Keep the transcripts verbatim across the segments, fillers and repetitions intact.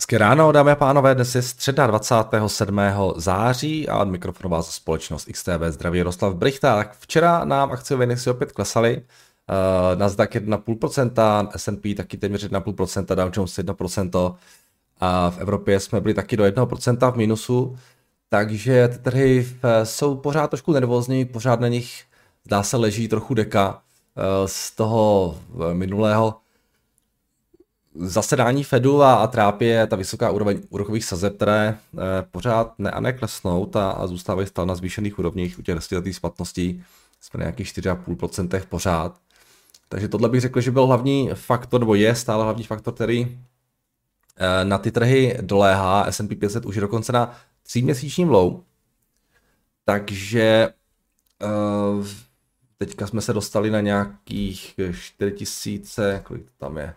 Hezké ráno, dámy a pánové, dnes je středa dvacátého sedmého září a od mikrofonu vás společnost X T B zdraví Rostislav Brychta. Tak včera nám akciové indexy opět klesaly, uh, Nasdaq jedna celá pět procenta, S and P taky téměř jedna celá pět procenta, Dow Jones jedno procento a v Evropě jsme byli taky do jednoho procenta v minusu, takže ty trhy jsou pořád trošku nervózní, pořád na nich zdá se leží trochu deka uh, z toho minulého zasedání Fedu a, a trápí je ta vysoká úroveň úrokových sazeb, které eh, pořád ne a ne klesnou a, a zůstávají stále na zvýšených úrovních u těch desetiletých splatností, jsme na nějakých čtyři celá pět procenta pořád. Takže tohle bych řekl, že byl hlavní faktor, nebo je stále hlavní faktor, který eh, na ty trhy doléhá. S and P pět set už je dokonce na tříměsíčním low, takže eh, teďka jsme se dostali na nějakých čtyři tisíce, kolik to tam je,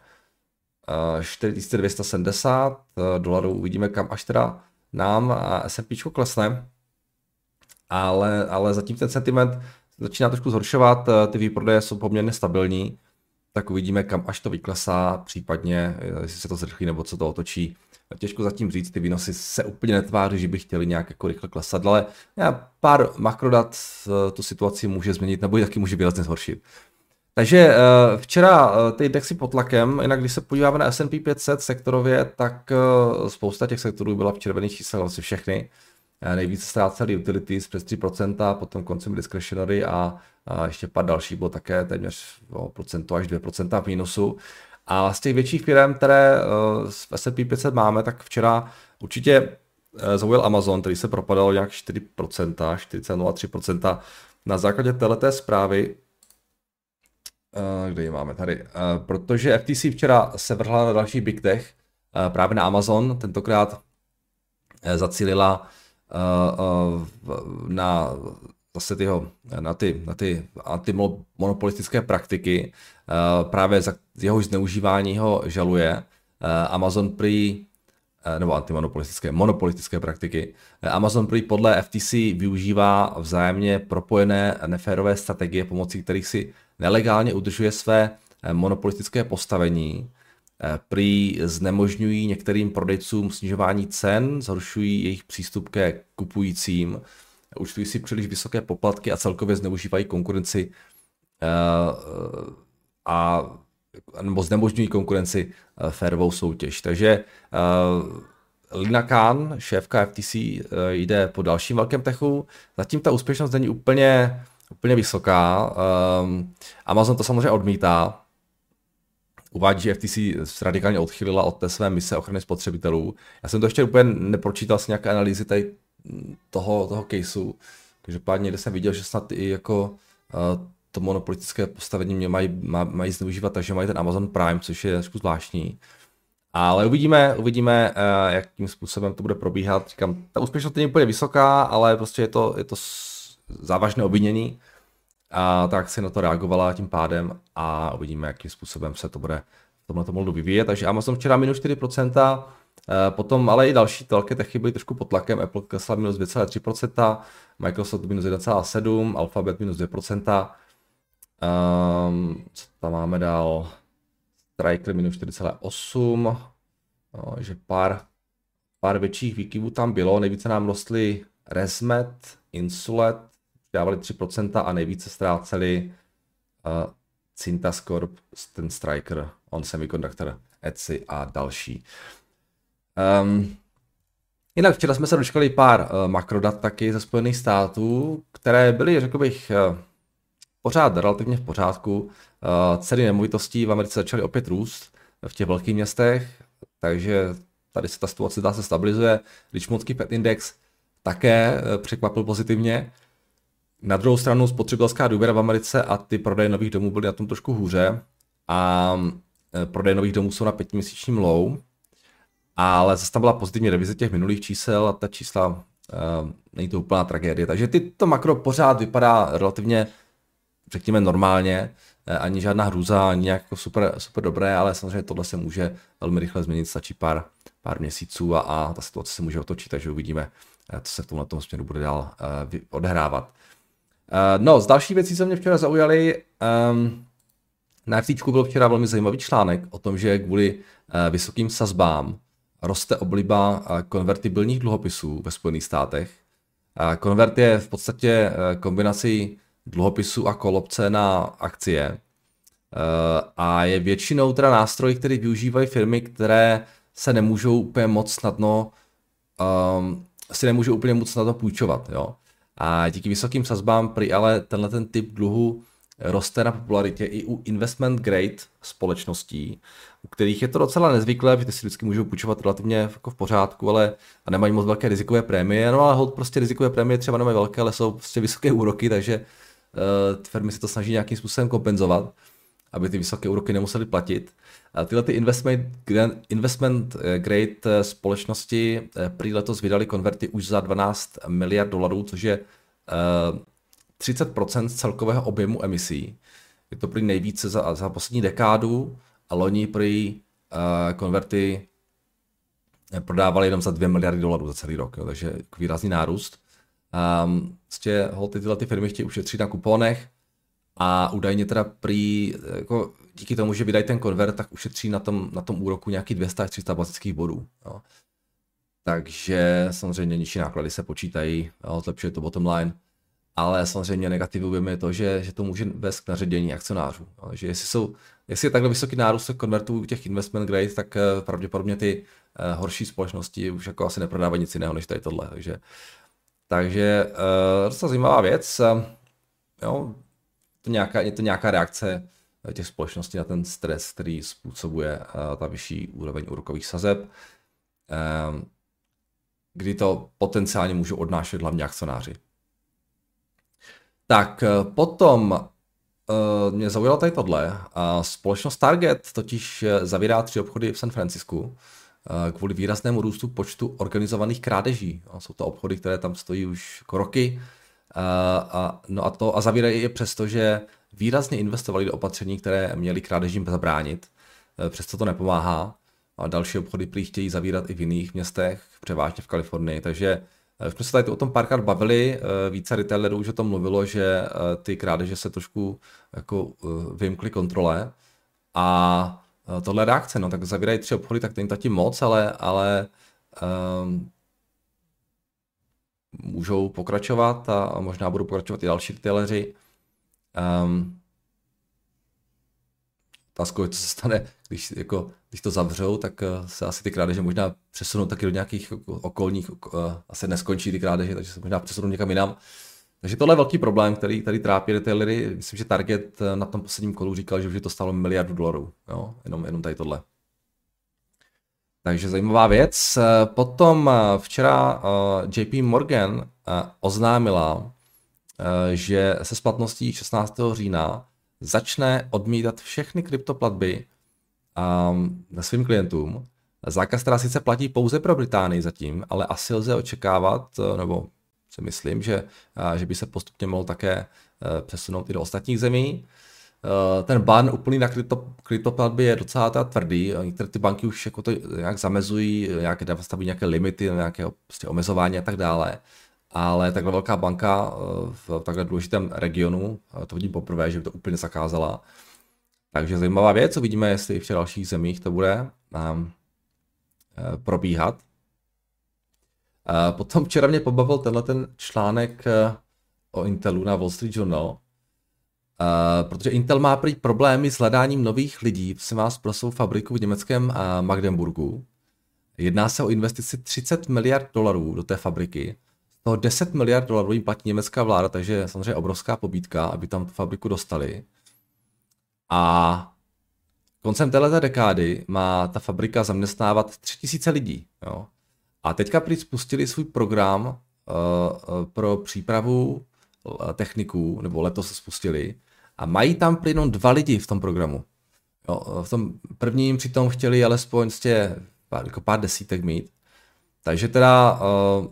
čtyři tisíce dvě stě sedmdesát dolarů, uvidíme kam až teda nám S and P čko klesne, ale, ale zatím ten sentiment začíná trošku zhoršovat, ty výprodeje jsou poměrně stabilní, tak uvidíme kam až to vyklesá, případně jestli se to zrychlí nebo co to otočí. Těžko zatím říct, ty výnosy se úplně netváří, že by chtěli nějak jako rychle klesat, ale pár makrodat tu situaci může změnit nebo taky může výrazně zhoršit. Takže včera ty indexy pod tlakem, jinak když se podíváme na S and P pět set sektorově, tak spousta těch sektorů byla v červených číslech, vlastně všechny. Nejvíce ztrácely utilities přes tři procenta, potom consumer discretionary a ještě pár další bylo také téměř o procentu až dvě procenta v mínusu. A z těch větších firm, které v S and P pět set máme, tak včera určitě zaujel Amazon, který se propadal nějak čtyři procenta, čtyři celá nula tři procenta. Na základě téhleté zprávy, kde ji máme tady, protože F T C včera se vrhla na další big tech, právě na Amazon, tentokrát zacílila na zase tyho, na ty, na ty antimonopolistické praktiky, právě za jeho zneužívání ho žaluje. Amazon prý, nebo antimonopolistické, monopolistické praktiky. Amazon prý podle F T C využívá vzájemně propojené neférové strategie, pomocí kterých si nelegálně udržuje své monopolistické postavení, prý znemožňují některým prodejcům snižování cen, zhoršují jejich přístup ke kupujícím, účtují si příliš vysoké poplatky a celkově zneužívají konkurenci a nebo znemožňují konkurenci férovou soutěž. Takže Lina Khan, šéfka F T C, jde po dalším velkém techu. Zatím ta úspěšnost není úplně Úplně vysoká. Amazon to samozřejmě odmítá. Uvádí, že F T C radikálně odchylila od té své mise ochrany spotřebitelů. Já jsem to ještě úplně nepročítal z nějaké analýzy tady toho, toho caseu. Každopádně někde jsem viděl, že snad i jako to monopolitické postavení mě mají, mají zneužívat, takže mají ten Amazon Prime, což je trošku zvláštní. Ale uvidíme, uvidíme, jakým způsobem to bude probíhat. Říkám, ta úspěšnost není úplně vysoká, ale prostě je to, je to závažné obvinění, a tak se na to reagovala tím pádem a uvidíme, jakým způsobem se to bude v tomhle modu vyvíjet. Takže Amazon včera minus čtyři procenta, potom ale i další telky techy byly trošku pod tlakem, Apple klesla minus dvě celá tři procenta, Microsoft minus jedna celá sedm procenta, Alphabet minus dvě procenta, um, co tam máme dál, Stenstriker minus čtyři celá osm procenta, no, že pár, pár větších výkyvů tam bylo, nejvíce nám rostly ResMed, Insulet, dávali tři procenta a nejvíce ztráceli uh, Cintascorp, Stenstriker, OnSemiconductor, Etsy a další. Um, jinak včera jsme se dočkali pár uh, makrodat taky ze Spojených států, které byly, řekl bych, uh, pořád relativně v pořádku. Uh, ceny nemovitostí v Americe začaly opět růst v těch velkých městech, takže tady se ta situace dá se stabilizuje. Richmondský Fed index také překvapil pozitivně. Na druhou stranu spotřebitelská důvěra v Americe a ty prodeje nových domů byly na tom trošku hůře a prodeje nových domů jsou na pětiměsíčním low, ale zase tam byla pozitivní revize těch minulých čísel a ta čísla uh, není to úplná tragédie, takže tyto makro pořád vypadá relativně, řekněme, normálně, ani žádná hrůza, ani nějak super, super dobré, ale samozřejmě tohle se může velmi rychle změnit, stačí pár, pár měsíců a, a ta situace se může otočit, takže uvidíme, co se v tomhle tom směru bude dál uh, odehrávat. Uh, no, z další věcí, co mě včera zaujaly, um, na F T čku byl včera velmi zajímavý článek o tom, že kvůli uh, vysokým sazbám roste obliba konvertibilních dluhopisů ve Spojených státech. Konvert je v podstatě kombinací dluhopisů a kolobce na akcie a je většinou teda nástroj, který využívají firmy, které se nemůžou úplně moc snadno um, si nemůžou úplně moc snadno půjčovat. Jo? A díky vysokým sazbám prý ale tenhle ten typ dluhu roste na popularitě i u investment grade společností, u kterých je to docela nezvyklé, že ty si vždycky můžou půjčovat relativně jako v pořádku, ale a nemají moc velké rizikové prémie, no ale hold prostě rizikové prémie třeba nemají velké, ale jsou prostě vysoké úroky, takže uh, ty firmy se to snaží nějakým způsobem kompenzovat, aby ty vysoké úroky nemuseli platit. A tyhle ty investment, investment grade společnosti prý letos vydali konverty už za dvanáct miliard dolarů, což je uh, třicet procent celkového objemu emisí. Je to prý nejvíce za, za poslední dekádu a loni prý uh, konverty prodávali jenom za dvě miliardy dolarů za celý rok, jo, takže výrazný nárůst. Um, vlastně holty tyhle ty firmy chtějí ušetřit na kuponech a údajně teda prý, jako, díky tomu, že vydají ten konvert, tak ušetří na tom, na tom úroku nějaký dvě stě až tři sta bazických bodů. Jo. Takže samozřejmě nižší náklady se počítají, jo, zlepšuje to bottom line. Ale samozřejmě negativujeme je to, že, že to může vést k naředění akcionářů. Že jestli, jsou, jestli je takhle vysoký nárůst konvertů těch investment grade, tak pravděpodobně ty horší společnosti už jako asi neprodávají nic jiného než tady tohle. Takže, takže docela zajímavá věc. Jo, to nějaká, je to nějaká reakce těch společností na ten stres, který způsobuje ta vyšší úroveň úrokových sazeb, kdy to potenciálně můžou odnášet hlavně akcionáři. Tak potom uh, mě zaujalo tady tohle. Uh, společnost Target totiž zavírá tři obchody v San Francisku uh, kvůli výraznému růstu počtu organizovaných krádeží. Uh, jsou to obchody, které tam stojí už roky. Uh, a, no a, to, a zavírají je přesto, že výrazně investovali do opatření, které měly krádežím zabránit. Uh, přesto to nepomáhá. A další obchody prý chtějí zavírat i v jiných městech, převážně v Kalifornii. Takže už jsme se tady o tom párkrát bavili, více retailerů už o tom mluvilo, že ty krádeže se trošku jako vymkly kontrole a tohle reakce, no tak zavírají tři obchody, tak není taky moc, ale, ale um, můžou pokračovat a možná budou pokračovat i další retaileři. Um, Otázkou je, co se stane, když, jako, když to zavřou, tak se asi ty krádeže možná přesunou taky do nějakých okolních, asi neskončí ty krádeže, takže se možná přesunou někam jinam. Takže tohle je velký problém, který tady trápí retailery. Myslím, že Target na tom posledním kolu říkal, že už to stálo miliardu dolarů, jo? Jenom, jenom tady tohle. Takže zajímavá věc. Potom včera J P Morgan oznámila, že se splatností šestnáctého října začne odmítat všechny kryptoplatby um, svým klientům. Zákaz teda sice platí pouze pro Británii zatím, ale asi lze očekávat, nebo si myslím, že, že by se postupně mohl také přesunout i do ostatních zemí. Ten ban úplný na krypto, kryptoplatby je docela teda tvrdý. Některé ty banky už jako to nějak zamezují, nějaké, staví nějaké limity, nějaké prostě omezování a tak dále. Ale takhle velká banka v takhle důležitém regionu, to vidím poprvé, že by to úplně zakázala. Takže zajímavá věc, co vidíme, jestli i v dalších zemích to bude um, probíhat. Uh, potom včera mě pobavil tenhle ten článek o Intelu na Wall Street Journal, uh, protože Intel má prý problémy s hledáním nových lidí, se vás pro svou fabriku v německém uh, Magdeburgu. Jedná se o investici třicet miliard dolarů do té fabriky. deset miliard dolarů jim platí německá vláda, takže je samozřejmě obrovská pobídka, aby tam tu fabriku dostali. A koncem této dekády má ta fabrika zaměstnávat tři tisíce lidí. Jo. A teďka prý spustili svůj program uh, pro přípravu techniků, nebo letos spustili, a mají tam prý jenom dva lidi v tom programu. Jo, v tom prvním přitom chtěli alespoň stě, pár, jako pár desítek mít. Takže teda uh,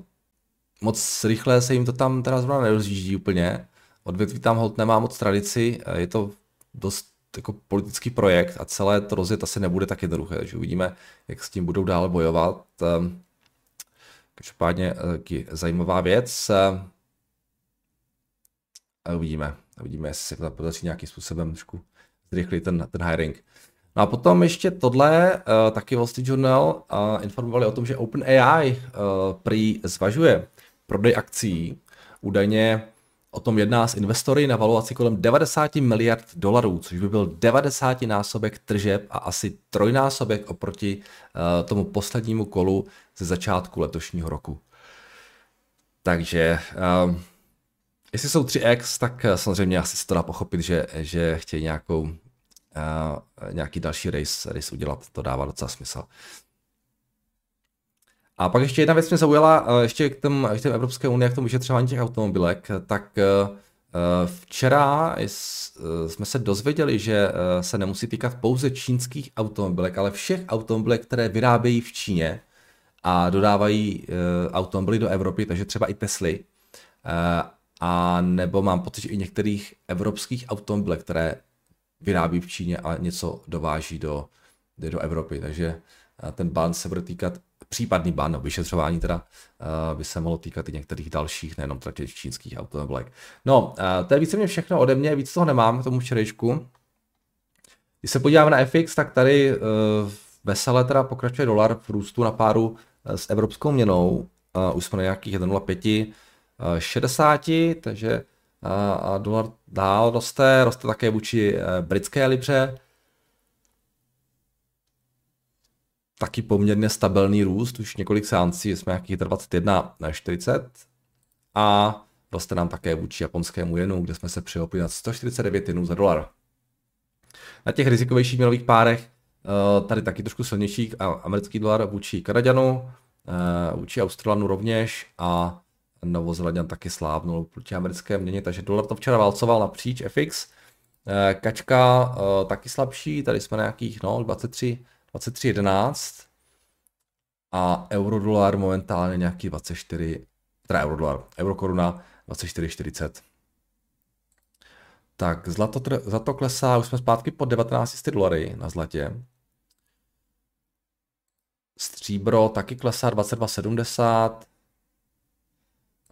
moc rychle se jim to tam teda zrovna nerozjíždí úplně. Odvětví tam holt nemá moc tradici, je to dost jako politický projekt a celé to rozjet asi nebude tak jednoduché, takže uvidíme, jak s tím budou dál bojovat. Každopádně taky zajímavá věc. Uvidíme, uvidíme, jestli se podaří nějakým způsobem trošku zrychlit ten, ten hiring. No a potom ještě tohle, uh, taky Wall Street Journal uh, informovali o tom, že OpenAI uh, prý zvažuje prodej akcí. Údajně o tom jedná s investory na valuaci kolem devadesát miliard dolarů, což by byl devadesát násobek tržeb a asi trojnásobek oproti uh, tomu poslednímu kolu ze začátku letošního roku. Takže uh, jestli jsou tři x, tak samozřejmě asi se to dá pochopit, že, že chtějí nějakou, uh, nějaký další race, race udělat, to dává docela smysl. A pak ještě jedna věc mě zaujala, ještě k tomu Evropské unii, k tomu vyšetřování těch automobilek, tak včera jsme se dozvěděli, že se nemusí týkat pouze čínských automobilek, ale všech automobilek, které vyrábějí v Číně a dodávají automobily do Evropy, takže třeba i Tesly. A nebo mám pocit, že i některých evropských automobilek, které vyrábí v Číně a něco dováží do, do Evropy, takže ten ban se bude týkat, případný ban, no, vyšetřování teda, uh, by se mohlo týkat i některých dalších, nejenom těch čínských automobilek. No, uh, to je víceméně všechno ode mě, víc toho nemám k tomu včerejšku. Když se podíváme na F X, tak tady uh, veselé teda pokračuje dolar v růstu na páru uh, s evropskou měnou. Uh, už jsme na nějakých jedna celá nula pět šedesát, uh, takže uh, a dolar dál roste, roste také vůči uh, britské libře. Taky poměrně stabilní růst, už několik seancí, jsme nějakých dvacet jedna čtyřicet a roste nám také vůči japonskému jenu, kde jsme se přihopili na sto čtyřicet devět jenů za dolar. Na těch rizikovějších měnových párech tady taky trošku silnější americký dolar vůči Kanaďanu, vůči Australanu rovněž a Novozélanďan taky slábnul proti americké měně, takže dolar to včera válcoval napříč F X. Kačka taky slabší, tady jsme na nějakých no, dvacet tři dvacet tři jedenáct a eurodolar momentálně nějaký dvacet čtyři, teda eurodolar, eurokoruna dvacet čtyři čtyřicet. Tak zlato, zlato klesá, už jsme zpátky pod devatenáct set dolary na zlatě. Stříbro taky klesá dvacet dva sedmdesát.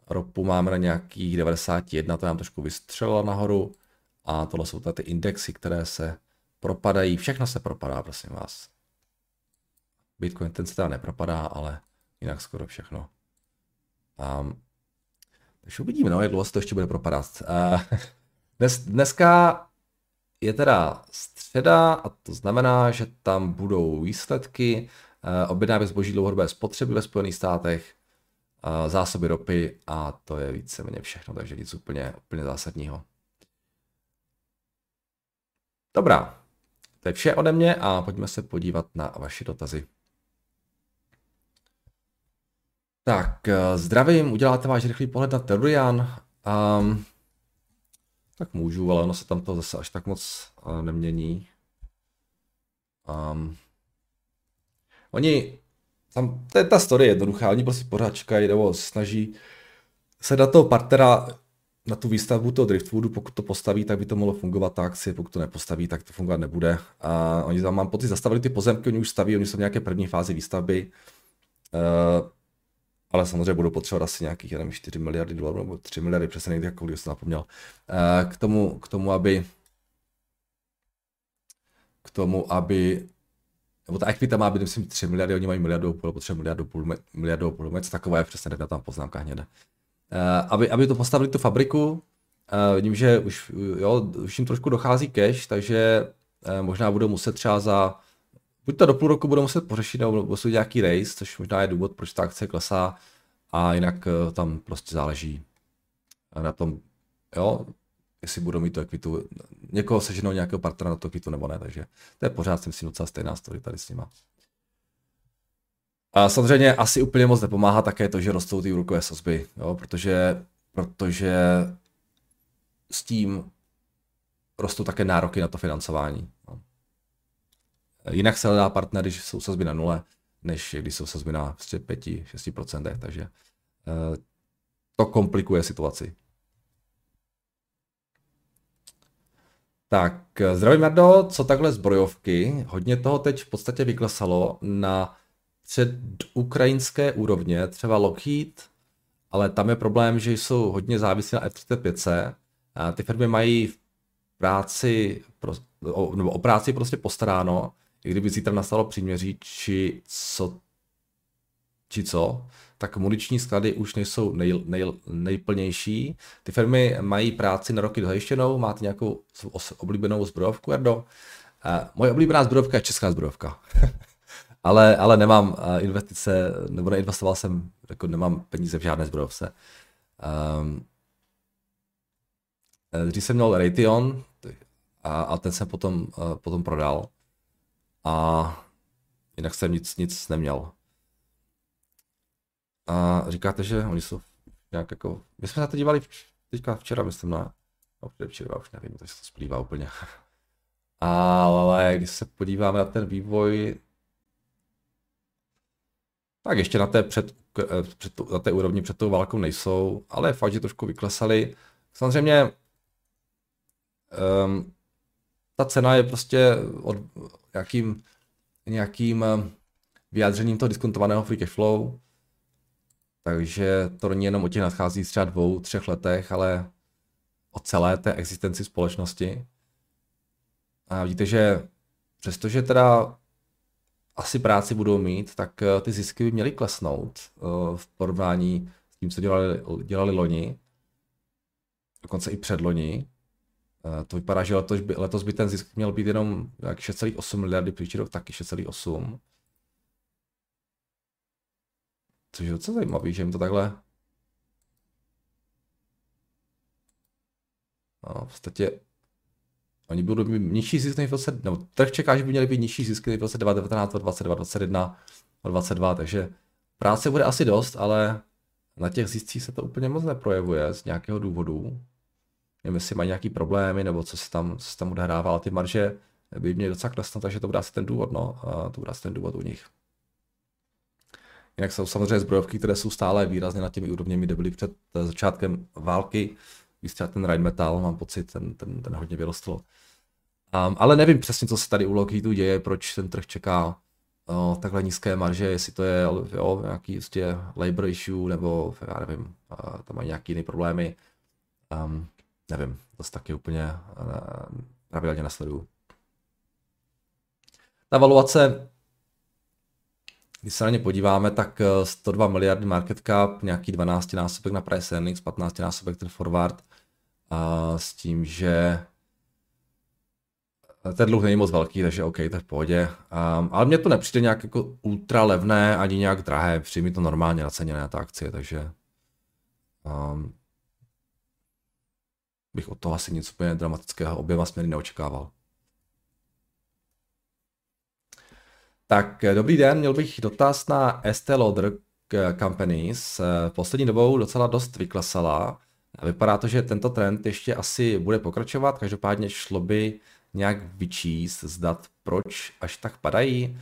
Ropu máme na nějakých devadesát jedna, to nám trošku vystřelilo nahoru. A tohle jsou tady ty indexy, které se propadají, všechno se propadá, prosím vás. Bitcoin ten se teda nepropadá, ale jinak skoro všechno. Um, takže uvidíme, no, jak dlouho se to ještě bude propadat. Uh, dnes, dneska je teda středa a to znamená, že tam budou výsledky uh, objednávek zboží dlouhodobé spotřeby ve Spojených státech, uh, zásoby ropy a to je víceméně všechno, takže nic úplně, úplně zásadního. Dobrá. To je vše ode mě a pojďme se podívat na vaše dotazy. Tak, zdravím, uděláte váš rychlý pohled na Tellurian. Um, tak můžu, ale ono se tam to zase až tak moc uh, nemění. Um, oni, tam, to je ta story jednoduchá, oni prostě pořád čekají nebo snaží se dát toho partnera na tu výstavbu toho Driftwoodu, pokud to postaví, tak by to mohlo fungovat ta akcie, pokud to nepostaví, tak to fungovat nebude. A oni tam, mám pocit, zastavili ty pozemky, oni už staví, oni jsou v nějaké první fázi výstavby, uh, ale samozřejmě budou potřebovat asi nějakých, já nevím, čtyři miliardy dolarů nebo tři miliardy, přesně nejde, kolik jsem napomněl, uh, k tomu, k tomu, aby, k tomu, aby, nebo ta equita má být, myslím, tři miliardy, oni mají miliardu, potřebují miliardu, půl, miliardu, půl, něco takové, přesně nejde, tam poznámka hněda. Uh, aby, aby to postavili tu fabriku, uh, vidím, že už, jo, už jim trošku dochází cash, takže uh, možná budou muset třeba za, buď to do půl roku budou muset pořešit, nebo budou nějaký race, což možná je důvod, proč ta akce klesá, a jinak uh, tam prostě záleží na tom, jo, jestli budou mít tu ekvitu, někoho seženou nějakého partnera na tu ekvitu nebo ne, takže to je pořád, myslím, docela stejná story tady s nima. A samozřejmě asi úplně moc nepomáhá také to, že rostou ty úrokové sazby, jo, protože, protože s tím rostou také nároky na to financování. Jo. Jinak se hledá partner, když jsou sazby na nule, než když jsou sazby na pět až šest procent, takže to komplikuje situaci. Tak, zdravím Jardo, co takhle zbrojovky, hodně toho teď v podstatě vyklesalo na před ukrajinské úrovně, třeba Lockheed, ale tam je problém, že jsou hodně závislí na F třicet pět. Ty firmy mají v práci o, nebo o práci je prostě postaráno, i kdyby zítra nastalo příměří, či co, či co, tak muniční sklady už nejsou nej, nej, nejplnější. Ty firmy mají práci na roky dozajištěnou, máte nějakou oblíbenou zbrojovku, Erdo? Moje oblíbená zbrojovka je česká zbrojovka. Ale, ale nemám investice, nebo neinvestoval jsem, jako nemám peníze v žádné zbrojovce. Um, když jsem měl Raytheon a, a ten jsem potom, uh, potom prodal. A jinak jsem nic, nic neměl. A říkáte, že oni jsou nějak jako... My jsme se na to dívali teďka včera, myslím, na... No, včera už nevím, takže se to splývá úplně. Ale když se podíváme na ten vývoj, tak ještě na té, před, před, na té úrovni před tou válkou nejsou, ale fakt, že trošku vyklesali. Samozřejmě um, ta cena je prostě od nějakým, nějakým vyjádřením toho diskontovaného free cash flow, takže to není jenom o těch nadchází třeba dvou, třech letech, ale o celé té existenci společnosti. A vidíte, že přestože teda asi práci budou mít, tak ty zisky by měly klesnout v porovnání s tím, co dělali, dělali loni, dokonce i předloni. To vypadá, že letos by, letos by ten zisk měl být jenom šest celá osm miliardy, příští rok taky šest celá osm. Což je docela zajímavý, že jim to takhle... No, v podstatě... Oni budou mít nižší zisk než dvacet, nebo trh čeká, že by měly být nižší zisky než dvacet devět, dvacet dva, dvacet jedna, dvacet dva, takže práce bude asi dost, ale na těch ziscích se to úplně moc neprojevuje z nějakého důvodu. Nevím, jestli mají nějaký problémy, nebo co se tam, se tam odehrává, ale ty marže by měly docela klesnout, takže to bude asi ten důvod, no, a to bude asi ten důvod u nich. Jinak jsou samozřejmě zbrojovky, které jsou stále výrazně nad těmi úrovněmi, kde byly před začátkem války. Víš, třeba ten Rheinmetall, mám pocit, ten, ten, ten hodně vyrostl. Um, ale nevím přesně, co se tady u Lockheedu děje, proč ten trh čeká uh, takhle nízké marže, jestli to je jo, nějaký jistě labor issue, nebo já nevím, uh, tam mají nějaký jiné problémy. Um, nevím, to taky úplně uh, pravidelně nesleduju. Ta valuace, když se na ně podíváme, tak sto dva miliardy market cap, nějaký dvanáctinásobek na price earnings, patnáctinásobek ten forward, a s tím, že ten dluh není moc velký, takže OK, to je v pohodě. Um, ale mně to nepřijde nějak jako ultra levné, ani nějak drahé, přijde mi to normálně naceněné ta akcie, takže um, bych od toho asi nic úplně dramatického oběma směry neočekával. Tak dobrý den, měl bych dotaz na Estée Lauder Companies. Poslední dobou docela dost vyklesala. Vypadá to, že tento trend ještě asi bude pokračovat, každopádně šlo by nějak vyčíst z dat, proč až tak padají.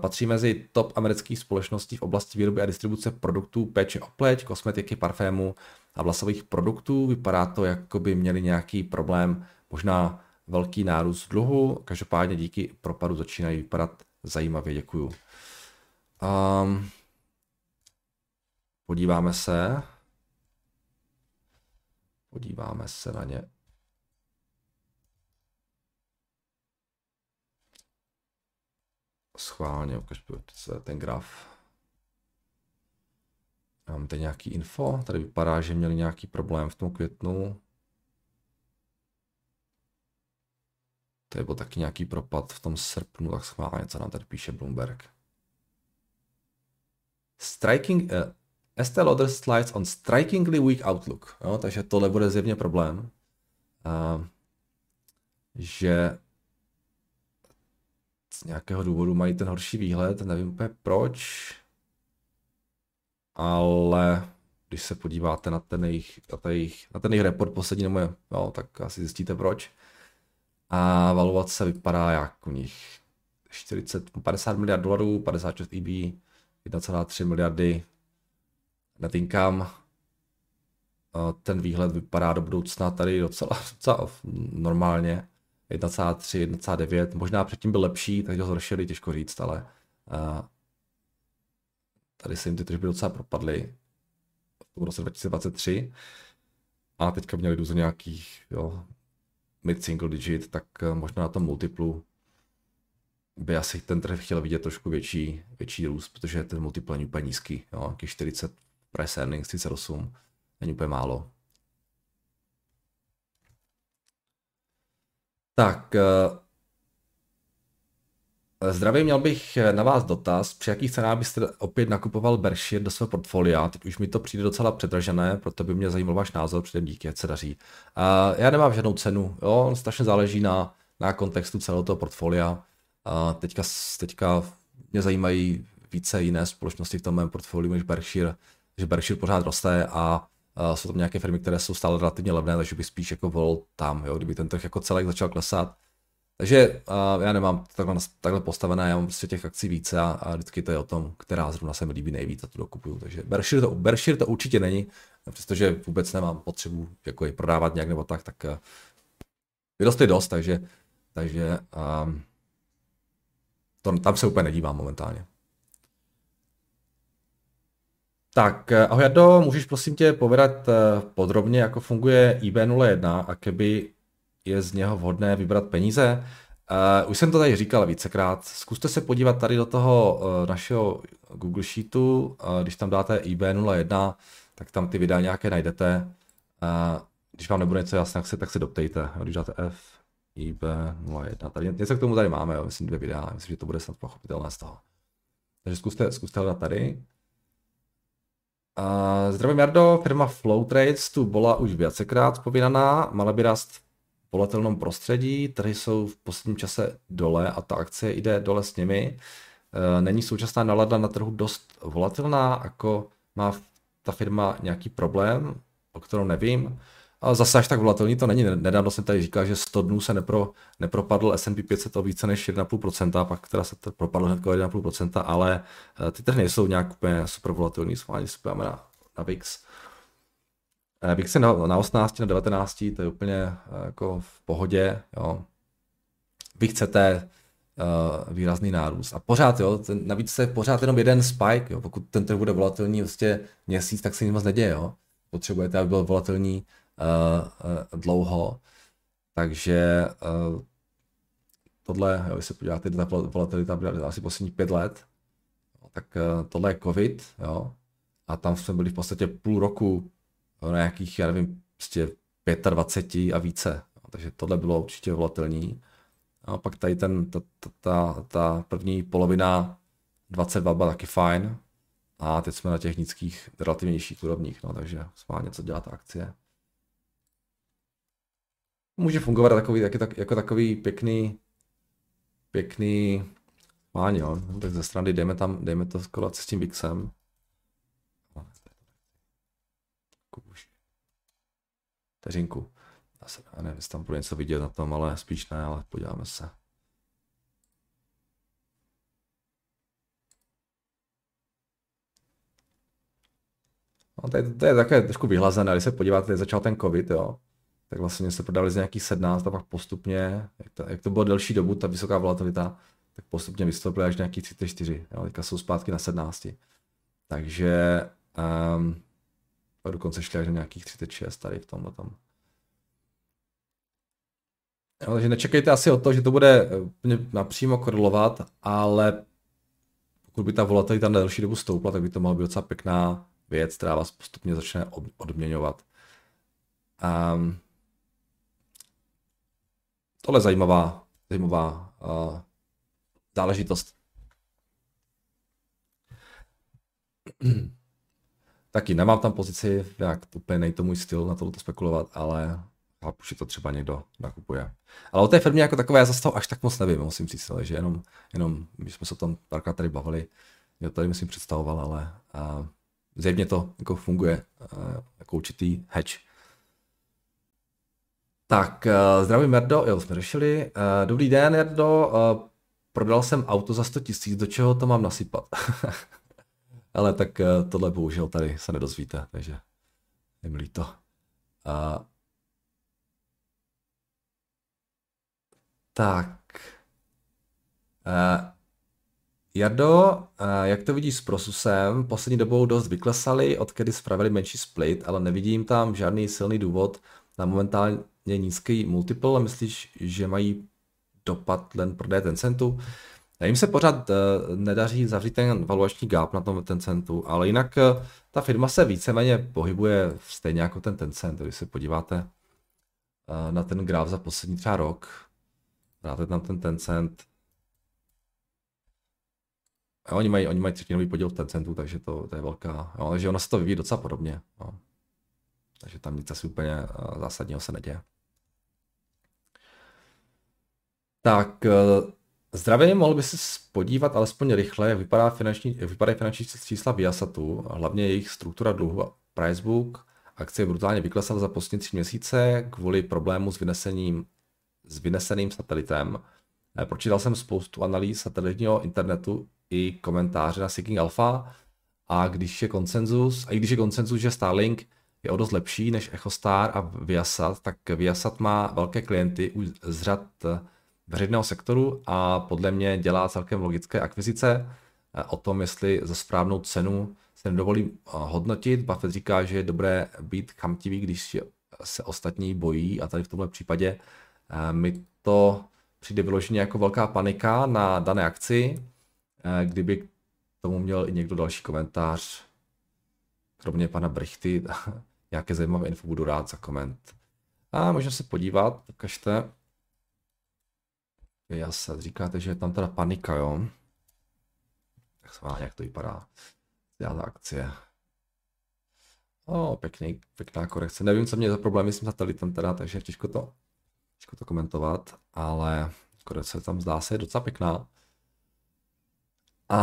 Patří mezi top amerických společností v oblasti výroby a distribuce produktů péče o pleť, kosmetiky, parfému a vlasových produktů. Vypadá to, jako by měli nějaký problém, možná velký nárůst dluhu. Každopádně díky propadu začínají vypadat zajímavě, děkuju. Um, podíváme se. Podíváme se na ně. Schválně ukažu ten graf. Mám tady nějaký info. Tady vypadá, že měli nějaký problém v tom květnu. Tady byl taky nějaký propad v tom srpnu, tak schválně, co nám tady píše Bloomberg. Striking, uh, Estée Lauder slides on strikingly weak outlook. No, takže tohle bude zjevně problém, uh, že z nějakého důvodu mají ten horší výhled, nevím úplně proč, ale když se podíváte na ten jejich, na ten jejich, na ten jejich report poslední, nebo je, no, tak asi zjistíte proč. A valuace vypadá jak u nich čtyřicet, padesát miliard dolarů, padesát šest E B, jedna celá tři miliardy net income. Ten výhled vypadá do budoucna tady docela, docela normálně, jedna celá tři, jedna celá devět, možná předtím byl lepší, takže ho zhoršili, těžko říct, ale tady se jim ty tržby docela propadly v roce dva tisíce dvacet tři a teďka měli důz nějakých, jo, mid single digit, tak možná na tom multiplu by asi ten trh chtěl vidět trošku větší, větší růst, protože ten multiple není úplně nízký, jo, čtyřicet price earnings, třicet osm, není úplně málo. Tak, zdravím, měl bych na vás dotaz, při jakých cenách byste opět nakupoval Berkshire do svého portfolia, teď už mi to přijde docela předražené, proto by mě zajímal váš názor, předem díky, jak se daří. Já nemám žádnou cenu, jo, strašně záleží na, na kontextu celého toho portfolia. Teďka, teďka mě zajímají více jiné společnosti v tom mém portfoliu než Berkshire, že Berkshire pořád roste a Uh, jsou tam nějaké firmy, které jsou stále relativně levné, takže bych spíš jako volil tam, jo, kdyby ten trh jako celek začal klesat. Takže uh, já nemám takhle, takhle postavené, já mám prostě těch akcí více a, a vždycky to je o tom, která zrovna se mi líbí nejvíc a tu dokupuju. Takže Berkshire to, Berkshire to určitě není, přestože vůbec nemám potřebu jako je prodávat nějak nebo tak, tak uh, vyrostly dost, takže, takže um, to, tam se úplně nedívám momentálně. Tak, ahoj Jardo, můžeš prosím tě povědat podrobně, jako funguje I B nula jedna a keby je z něho vhodné vybrat peníze? Uh, už jsem to tady říkal vícekrát, zkuste se podívat tady do toho uh, našeho Google Sheetu, uh, když tam dáte I B nula jedna, tak tam ty videa nějaké najdete. Uh, když vám nebude něco jasné, tak se doptejte, když dáte F, I B nula jedna, tady něco k tomu tady máme, jo, myslím dvě videa, myslím, že to bude snad pochopitelné z toho. Takže zkuste, zkuste hledat tady. Uh, zdravím Jardo, firma Flow Trades tu byla už vícekrát vzpomínaná, mala by rast v volatelném prostředí, trhy jsou v posledním čase dole a ta akce jde dole s nimi. Uh, není současná nálada na trhu dost volatilná, jako má ta firma nějaký problém, o kterém nevím. A zase až tak volatilní to není, nedávno jsem tady říkal, že sto dnů se nepro, nepropadl S and P pět set o více než jedna celá pět procenta, pak teda se to propadlo hned jedna celá pět procenta, ale ty trhy nejsou nějak úplně super volatilní, schválně se půjdeme na, na V I X. V I X je na, na osmnáct, na devatenáct, to je úplně jako v pohodě, jo. Vy chcete uh, výrazný nárůst a pořád, jo, ten, navíc je pořád jenom jeden spike, jo, pokud ten trh bude volatilní vlastně měsíc, tak se nic moc neděje, jo. Potřebujete, aby byl volatilní Uh, uh, dlouho, takže uh, tohle, jo, když se podíváte, ta volatilita byla asi poslední pět let, tak uh, tohle je covid, jo, a tam jsme byli v podstatě půl roku na nějakých, já nevím, prostě dvacet pět a více, jo, takže tohle bylo určitě volatilní. A pak tady ten, ta, ta, ta, ta první polovina dvacet dva byla taky fajn a teď jsme na těch nízkých, relativně nižších úrovních, no, takže schválně co dělá ta akcie. Může fungovat takový, jako takový pěkný, pěkný máň, jo. Tak ze strany dejme tam, dejme to kolaci s tím Vixem. Teřinku. Já se, nevím, jestli tam budu něco vidět na tom, ale spíš ne, ale podíváme se. No, to, je, to je takové trošku vyhlazené, když se podíváte, tady začal ten covid, jo. Tak vlastně se prodali z nějakých sedmnáct a pak postupně, jak to, jak to bylo delší dobu, ta vysoká volatilita, tak postupně vystoupily až nějakých třicet čtyři, jo, teďka jsou zpátky na sedmnáct. Takže um, dokonce šli až na nějakých třicet šest tady v tomhle tam. Jo, takže nečekejte asi o to, že to bude napřímo korelovat, ale pokud by ta volatilita na delší dobu stoupla, tak by to mohla být docela pěkná věc, která vás postupně začne odměňovat. Um, Tohle je zajímavá, zajímavá uh, záležitost. Taky nemám tam pozici, jak to úplně nejde můj styl na tohleto spekulovat, ale chápu, že to třeba někdo nakupuje. Ale o té firmě jako takové já zase toho až tak moc nevím, musím říct, že jenom, jenom my jsme se tam párkrát tady bavili, já tady myslím představoval, ale uh, zjevně to jako funguje uh, jako určitý hedge. Tak, uh, zdravím Jardo, jo, jsme řešili. Uh, dobrý den Jardo, uh, prodal jsem auto za sto tisíc, do čeho to mám nasypat? Ale tak uh, tohle bohužel tady se nedozvíte, takže je mi líto. Uh, tak, uh, Jardo, uh, jak to vidíš s Prosusem? Poslední dobou dost vyklesali, odkedy spravili menší split, ale nevidím tam žádný silný důvod na momentální, je nízký multiple a myslíš, že mají dopad len prodeje Tencentu? Jím se pořád nedaří zavřít ten valuační gap na tom Tencentu, ale jinak ta firma se víceméně pohybuje stejně jako ten Tencent. Když se podíváte na ten graf za poslední třeba rok, dáte tam ten Tencent. A oni mají, oni mají třetinový podíl v Tencentu, takže to, to je velká, jo, takže ono se to vyvíjí docela podobně. Jo. Takže tam nic asi úplně zásadního se neděje. Tak, zdravě mohl by se podívat alespoň rychle, jak vypadá finanční, jak vypadají finanční čísla ViaSatu, hlavně jejich struktura dluhu a pricebook. Akcie brutálně vyklesala za poslední tři měsíce kvůli problému s vynesením, s vyneseným satelitem. Pročítal jsem spoustu analýz satelitního internetu i komentáře na Seeking Alpha, a když je konsenzus, a i když je konsenzus, že Starlink je o dost lepší než EchoStar a ViaSat, tak ViaSat má velké klienty už z řad veřejného sektoru a podle mě dělá celkem logické akvizice. O tom, jestli za správnou cenu se nedovolí hodnotit. Buffett říká, že je dobré být chamtivý, když se ostatní bojí, a tady v tomhle případě mi to přijde vyloženě jako velká panika na dané akci. Kdyby k tomu měl i někdo další komentář, kromě pana Brychty, nějaké zajímavé info, budu rád za koment. A možná se podívat, ukažte. Jasně, říkáte, že je tam teda panika, jo? Tak se má, jak to vypadá. Já ta akcie. O, pěkný, pěkná korekce. Nevím, co mě za problémy s tím satelitem teda, takže je těžko to, těžko to komentovat, ale korekce tam zdá se je docela pěkná. A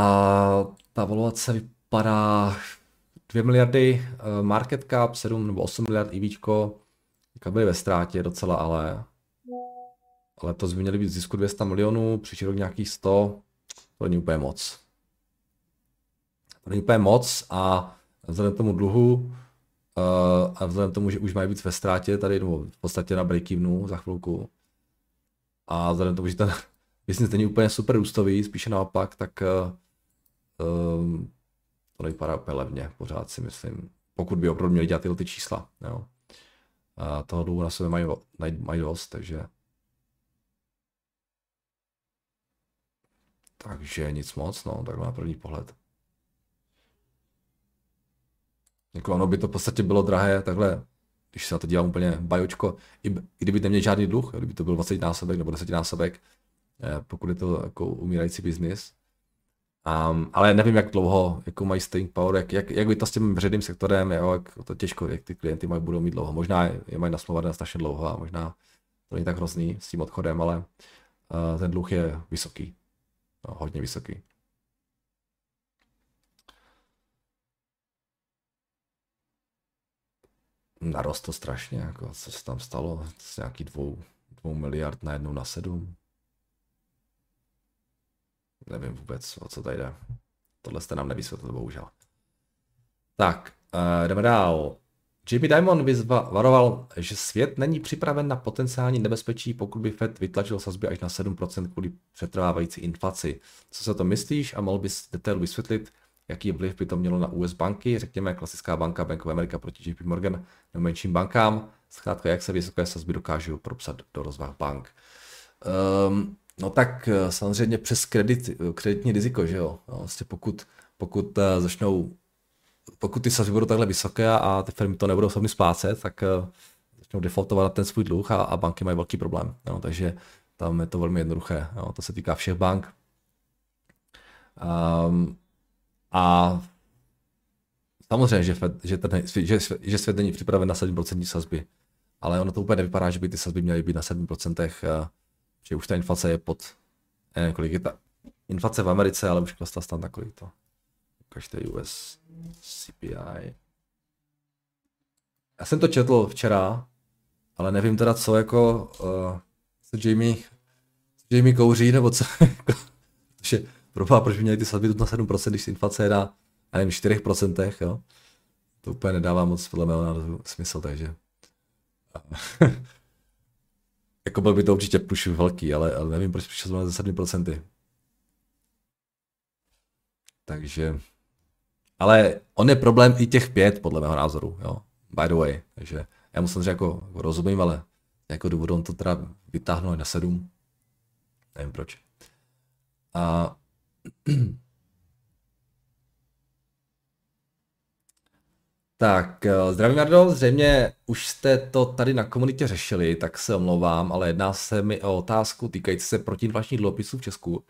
ta valuace vypadá dvě miliardy market cap, sedm nebo osm miliard EVčko. Teďka byly ve ztrátě docela, ale letos by měly být zisku dvě stě milionů, příští rok nějakých sto, to není úplně moc. To není úplně moc a vzhledem tomu dluhu a vzhledem tomu, že už mají být ve ztrátě tady, nebo v podstatě na break-evenu za chvilku, a vzhledem tomu, že ten business není úplně super růstový, spíše naopak, tak um, to nevypadá úplně levně, pořád si myslím, pokud by opravdu měli dělat tyhle ty čísla. Jo. A toho dluhu na sebe mají, mají dost, takže Takže nic moc, no, takhle na první pohled. Jako ono by to v podstatě bylo drahé, takhle, když se na to dívám úplně bajočko, i kdyby neměl žádný dluh, kdyby to byl dvacetinásobek nebo desetinásobek, pokud je to jako umírající biznis. Um, ale nevím, jak dlouho, jakou mají staying power, jak, jak, jak by to s tím veřejným sektorem, jo, jak to těžko, jak ty klienty mají, budou mít dlouho. Možná je mají nasmluvané strašně dlouho a možná to není tak hrozný s tím odchodem, ale uh, ten dluh je vysoký. No, hodně vysoký. Narost to strašně, jako co se tam stalo, z nějakých dvou, dvou miliard na jednou na sedm. Nevím vůbec, o co tady jde. Tohle jste nám nevysvětlil, bohužel. Tak, jdeme dál. J P Diamond varoval, že svět není připraven na potenciální nebezpečí, pokud by Fed vytlačil sazby až na sedm procent kvůli přetrvávající inflaci. Co se to myslíš a mohl bys detailu vysvětlit, jaký vliv by to mělo na U S banky, řekněme klasická banka Bank of America proti J P Morgan nebo menším bankám, zkrátka jak se vysoké sazby dokážou propsat do rozvah bank. Um, no tak samozřejmě přes kredit, kreditní riziko, že jo, no, vlastně pokud, pokud začnou Pokud ty sazby budou takhle vysoké a ty firmy to nebudou schopny splácet, tak začnou defaultovat na ten svůj dluh a, a banky mají velký problém. No, takže tam je to velmi jednoduché. No, to se týká všech bank. Um, a samozřejmě, že, Fed, že, ten, že, že svět není připraven na sedm procent sazby, ale ono to úplně nevypadá, že by ty sazby měly být na sedm procent, že už ta inflace je pod, nevím, kolik je ta inflace v Americe, ale už klesla tam na kolik to. Ukažte U S C P I. Já jsem to četl včera, ale nevím teda co, jako uh, co Jamie, co Jamie kouří, nebo co, jako, protože probá, proč by měli ty sazby na sedm procent, když inflace je na, já nevím, čtyři procenta, jo. To úplně nedává moc podle mého názoru smysl, takže. Jako byl by to určitě průš velký, ale, ale nevím, proč přišel zrovna za sedm procent. Takže, ale on je problém i těch pět, podle mého názoru, jo, by the way, takže já mu samozřejmě jako rozumím, ale jako důvod, on to teda vytáhnul na sedm. Nevím proč. A tak, zdravím Jardo, zřejmě už jste to tady na komunitě řešili, tak se omlouvám, ale jedná se mi o otázku týkající se protiinflačních dluhopisů v Česku.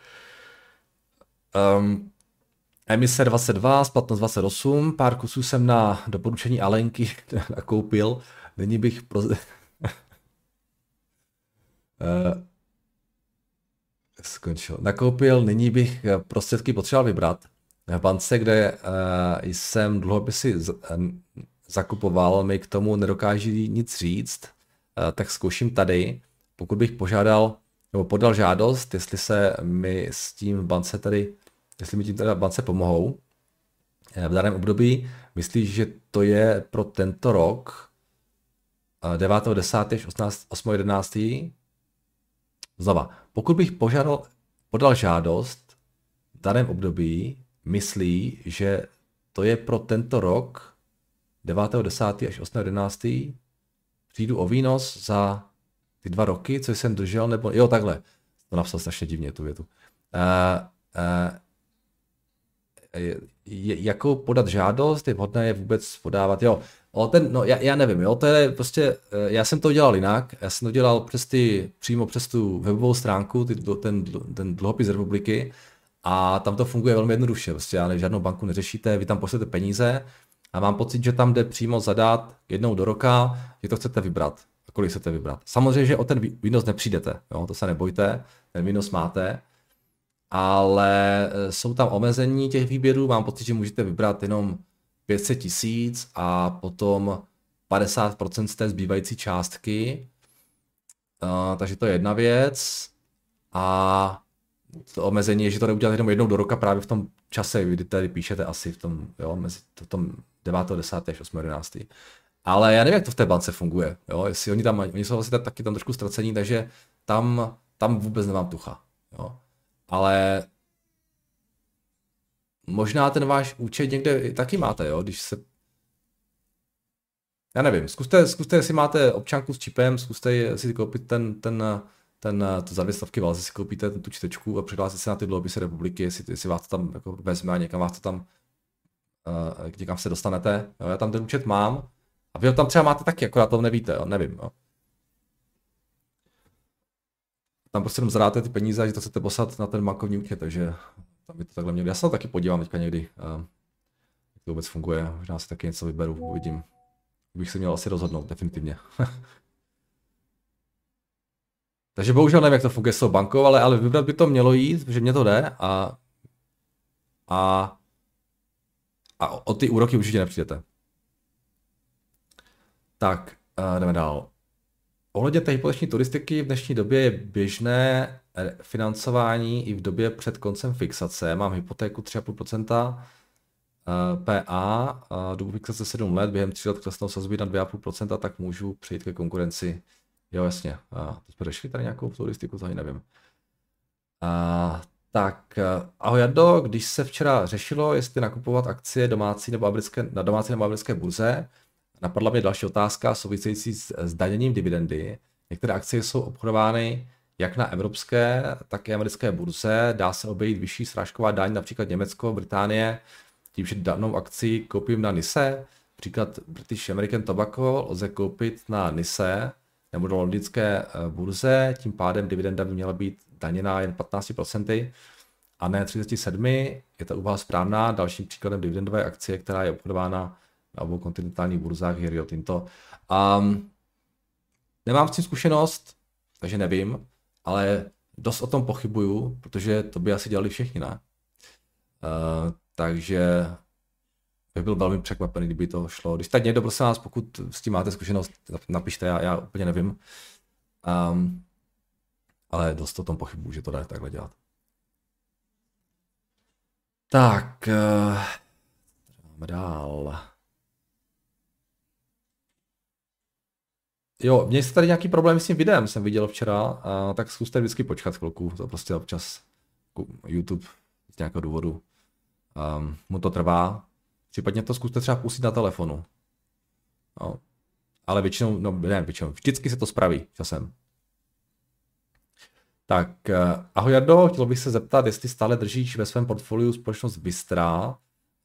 Um, emise dvacet dva, splatnost dvacet osm, pár kusů jsem na doporučení Alenky nakoupil, nyní bych pro... uh, skončil. Nakoupil, nyní bych prostředky potřeboval vybrat. V bance, kde uh, jsem dluhopisy z, um, zakupoval, mi k tomu nedokáží nic říct, uh, tak zkouším tady. Pokud bych požádal nebo podal žádost, jestli se mi s tím v bance tady, jestli mi tím teda v bance pomohou uh, v daném období, myslím, že to je pro tento rok uh, devátého desátého až osmého jedenáctého Znova, pokud bych požádal, podal žádost v daném období, myslí, že to je pro tento rok devátého desátého až osmého jedenáctého Přijdu o výnos za ty dva roky, co jsem držel, nebo... Jo, takhle. To napsal strašně divně, tu větu. Uh, uh, je, jakou podat žádost, je vhodné je vůbec podávat, jo. O ten, no, já, já nevím, jo, to je prostě... Já jsem to dělal jinak, já jsem to dělal přes ty, přímo přes tu webovou stránku, ty, ten, ten dluhopis republiky, a tam to funguje velmi jednoduše, prostě já žádnou banku neřešíte, vy tam pošlete peníze a mám pocit, že tam jde přímo zadat jednou do roka, že to chcete vybrat, kolik chcete vybrat. Samozřejmě, že o ten výnos nepřijdete, jo, to se nebojte, ten výnos máte, ale jsou tam omezení těch výběrů, mám pocit, že můžete vybrat jenom pět set tisíc a potom padesát procent z té zbývající částky, uh, takže to je jedna věc a to omezení je, že to neuděláte jenom jednou do roka právě v tom čase, kdy tady píšete asi v tom, jo, mezi v tom devátého desátého až osmého jedenáctého Ale já nevím, jak to v té bance funguje, jo, jestli oni tam, oni jsou vlastně taky tam trošku ztracení, takže tam, tam vůbec nemám tucha, jo, ale možná ten váš účet někde taky máte, jo, když se, já nevím, zkuste, zkuste, jestli máte občanku s čipem, zkuste si koupit ten, ten, ten, to za dvě stovky válce si koupíte tu čtečku a přihlásit se na ty dluhopisy republiky, jestli, jestli vás to tam jako vezme a někam vás to tam, uh, někam se dostanete. Jo, já tam ten účet mám a vy ho tam třeba máte taky, akorát to nevíte, jo, nevím. Jo. Tam prostě jenom zadáte ty peníze, že to chcete poslat na ten bankovní účet, takže tam by to takhle měli. Já se taky podívám teďka někdy, uh, jak to vůbec funguje, možná si taky něco vyberu, uvidím. Bych se měl asi rozhodnout, definitivně. Takže bohužel nevím, jak to funguje s tou bankou, ale, ale vybrat by to mělo jít, že mě to jde a, a, a o ty úroky určitě nepřijdete. Tak, jdeme dál. Ohledně té hypoteční turistiky v dnešní době je běžné financování i v době před koncem fixace. Mám hypotéku tři a půl procenta pé á, dobu fixace sedm let, během tří let klesnou sazby na dvě a půl procenta, tak můžu přejít ke konkurenci. Jo, jasně. Uh, to jsme řešili tady nějakou turistiku, to ani nevím. Uh, tak, uh, ahoj Jardo, když se včera řešilo, jestli nakupovat akcie domácí nebo americké, na domácí nebo americké burze, napadla mě další otázka související s, s daněním dividendy. Některé akcie jsou obchodovány jak na evropské, tak i americké burze. Dá se obejít vyšší srážková daň, například Německo, Británie, tím, že danou akci koupím na N Y S E. Příklad British American Tobacco lze koupit na N Y S E nebo do londýnské burze, tím pádem dividenda by měla být daněná jen patnáct procent a ne třicet sedm procent. Je ta úvaha správná. Dalším příkladem dividendové akcie, která je obchodována na obou kontinentálních burzách, je Rio Tinto. Um, nemám s tím zkušenost, takže nevím, ale dost o tom pochybuju, protože to by asi dělali všichni, ne? Uh, takže bych byl velmi překvapený, kdyby to šlo. Když tak někdo, prosím vás, pokud s tím máte zkušenost, napište, já, já úplně nevím. Um, ale dost o tom pochybuji, že to dá takhle dělat. Tak, jdeme dál. Jo, měli jste tady nějaký problém s tím videem, jsem viděl včera, uh, tak zkuste vždycky počkat chvilku, to prostě občas YouTube z nějakého důvodu um, mu to trvá. Případně to zkuste třeba pustit na telefonu. No. A ale většinou, no ne, většinou, vždycky se to spraví časem. Tak, ahoj Jardo, chtěl bych se zeptat, jestli stále držíš ve svém portfoliu společnost Bystra.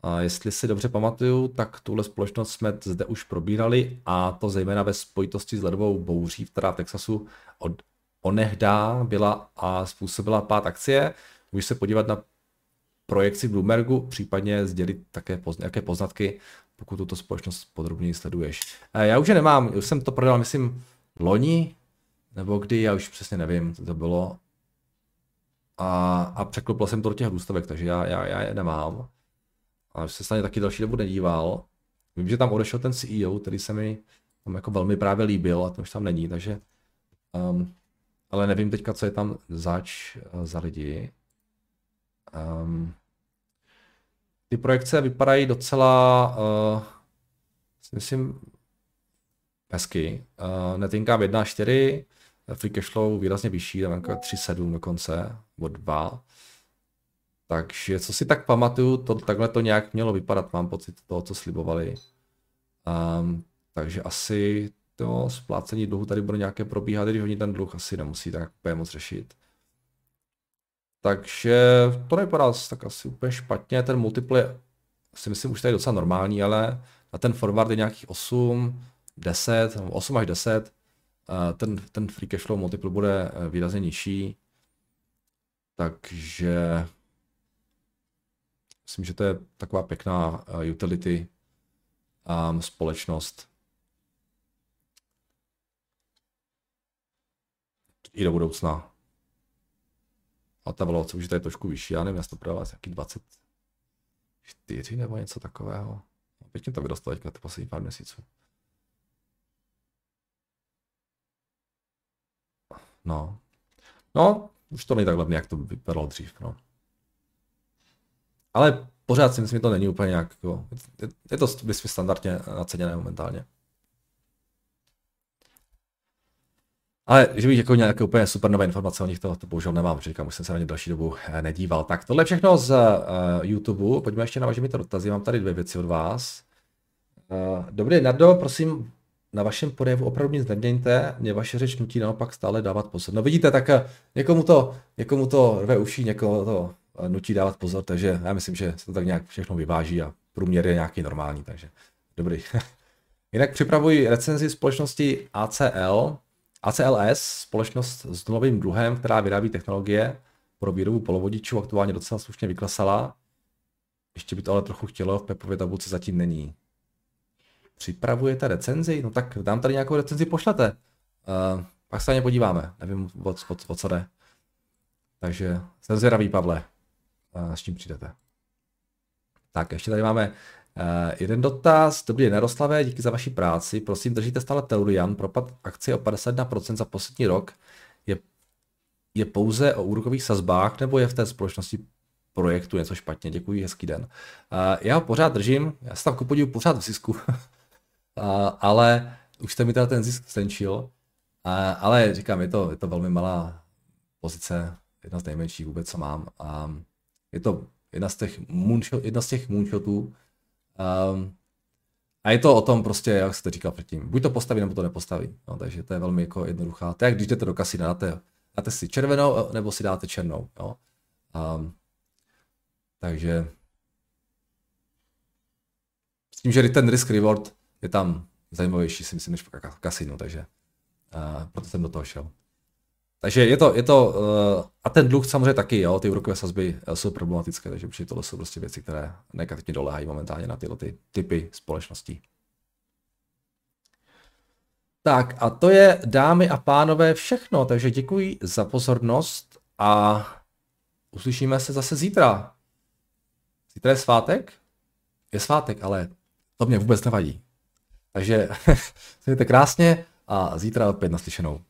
A jestli si dobře pamatuju, tak tuhle společnost jsme zde už probírali, a to zejména ve spojitosti s ledovou bouří, která v Texasu od onehdá byla a způsobila pád akcie. Můžeš se podívat na projekci Bloombergu, případně sdělit také pozn- jaké poznatky, pokud tuto společnost podrobněji sleduješ. Já už je nemám, už jsem to prodal, myslím, loni, nebo kdy, já už přesně nevím, co to bylo. A, a překlopil jsem to do těch růstovek, takže já, já, já je nemám. A už se stane taky další dobu nedíval. Vím, že tam odešel ten C E O, který se mi tam jako velmi právě líbil, a ten už tam není, takže... Um, ale nevím teďka, co je tam zač za lidi. Um, ty projekce vypadají docela, uh, myslím, hezky. Uh, net income jedna čtyři, free cash flow výrazně vyšší, tam jako tři sedm dokonce, nebo dva. Takže co si tak pamatuju, to, takhle to nějak mělo vypadat, mám pocit toho, co slibovali. Um, takže asi to splácení dluhu tady bude nějaké probíhat, když oni ten dluh asi nemusí tak úplně moc řešit. Takže to nevypadá tak asi úplně špatně, ten multiple je, si myslím, už tady docela normální, ale na ten forward je nějakých osm, deset, osm až deset, ten, ten free cash flow multiple bude výrazně nižší. Takže myslím, že to je taková pěkná utility um, společnost i do budoucna. A ta valuace už je tady trošku vyšší, já nevím, já jsem to prodal nějaký dvacet čtyři nebo něco takového. Pěkně to vydostalo na ty poslední pár měsíců. No, no, už to není tak levné, jak to vypadalo dřív, no. Ale pořád si myslím, že to není úplně nějak, jo. Je to myslím standardně naceněné momentálně. Ale že bych jako nějaké úplně super nové informace o nich, to, to bohužel nemám, protože říkám, už jsem se na ně další dobu nedíval. Tak tohle je všechno z uh, YouTube, pojďme ještě na vaše mi to dotazy, mám tady dvě věci od vás. Uh, Dobrý, Nardo, prosím, na vašem projevu opravdu nic neměňte, mě vaše řeč nutí naopak stále dávat pozor. No vidíte, tak někomu to, někomu to rve uší, někoho to nutí dávat pozor, takže já myslím, že se to tak nějak všechno vyváží a průměr je nějaký normální, takže dobrý. Jinak připravuji recenzi společnosti A C L, A C L S, společnost s nulovým dluhem, která vyrábí technologie pro výrobu polovodičů, aktuálně docela slušně vyklesala. Ještě by to ale trochu chtělo, v Pepově tabulce zatím není. Připravujete recenzi? No tak dám tady nějakou recenzi, pošlete. Uh, pak se na ně podíváme, nevím, o, o, o co jde. Takže jsem zvědavý, Pavle, uh, s tím přijdete. Tak, ještě tady máme uh, jeden dotaz. Dobrý den, Jaroslave, díky za vaši práci. Prosím, držíte stále Tellurian. Propad akcie o padesát jedna procent za poslední rok je, je pouze o úrokových sazbách, nebo je v té společnosti projektu něco špatně? Děkuji, hezký den. Uh, já ho pořád držím, já se tam kupuju pořád v zisku, uh, ale už jste mi teda ten zisk stenčil, uh, ale říkám, je to, je to velmi malá pozice, jedna z nejmenších vůbec, co mám. Um, je to jedna z těch, moonshot, jedna z těch moonshotů. Um, a je to o tom prostě, jak jste říkal předtím, buď to postaví, nebo to nepostaví. No, takže to je velmi jako jednoduchá. To je, když jdete do kasína, dáte, dáte si červenou, nebo si dáte černou. No. Um, takže s tím, že ten risk reward je tam zajímavější, si myslím, než v kasínu, takže uh, proto jsem do toho šel. Takže je to, je to, a ten dluh samozřejmě taky, jo, ty úrokové sazby jsou problematické, takže určitě tohle jsou prostě věci, které negativně doléhají momentálně na tyhle ty typy společností. Tak a to je, dámy a pánové, všechno, takže děkuji za pozornost a uslyšíme se zase zítra. Zítra je svátek? Je svátek, ale to mě vůbec nevadí. Takže mějte krásně a zítra opět naslyšenou.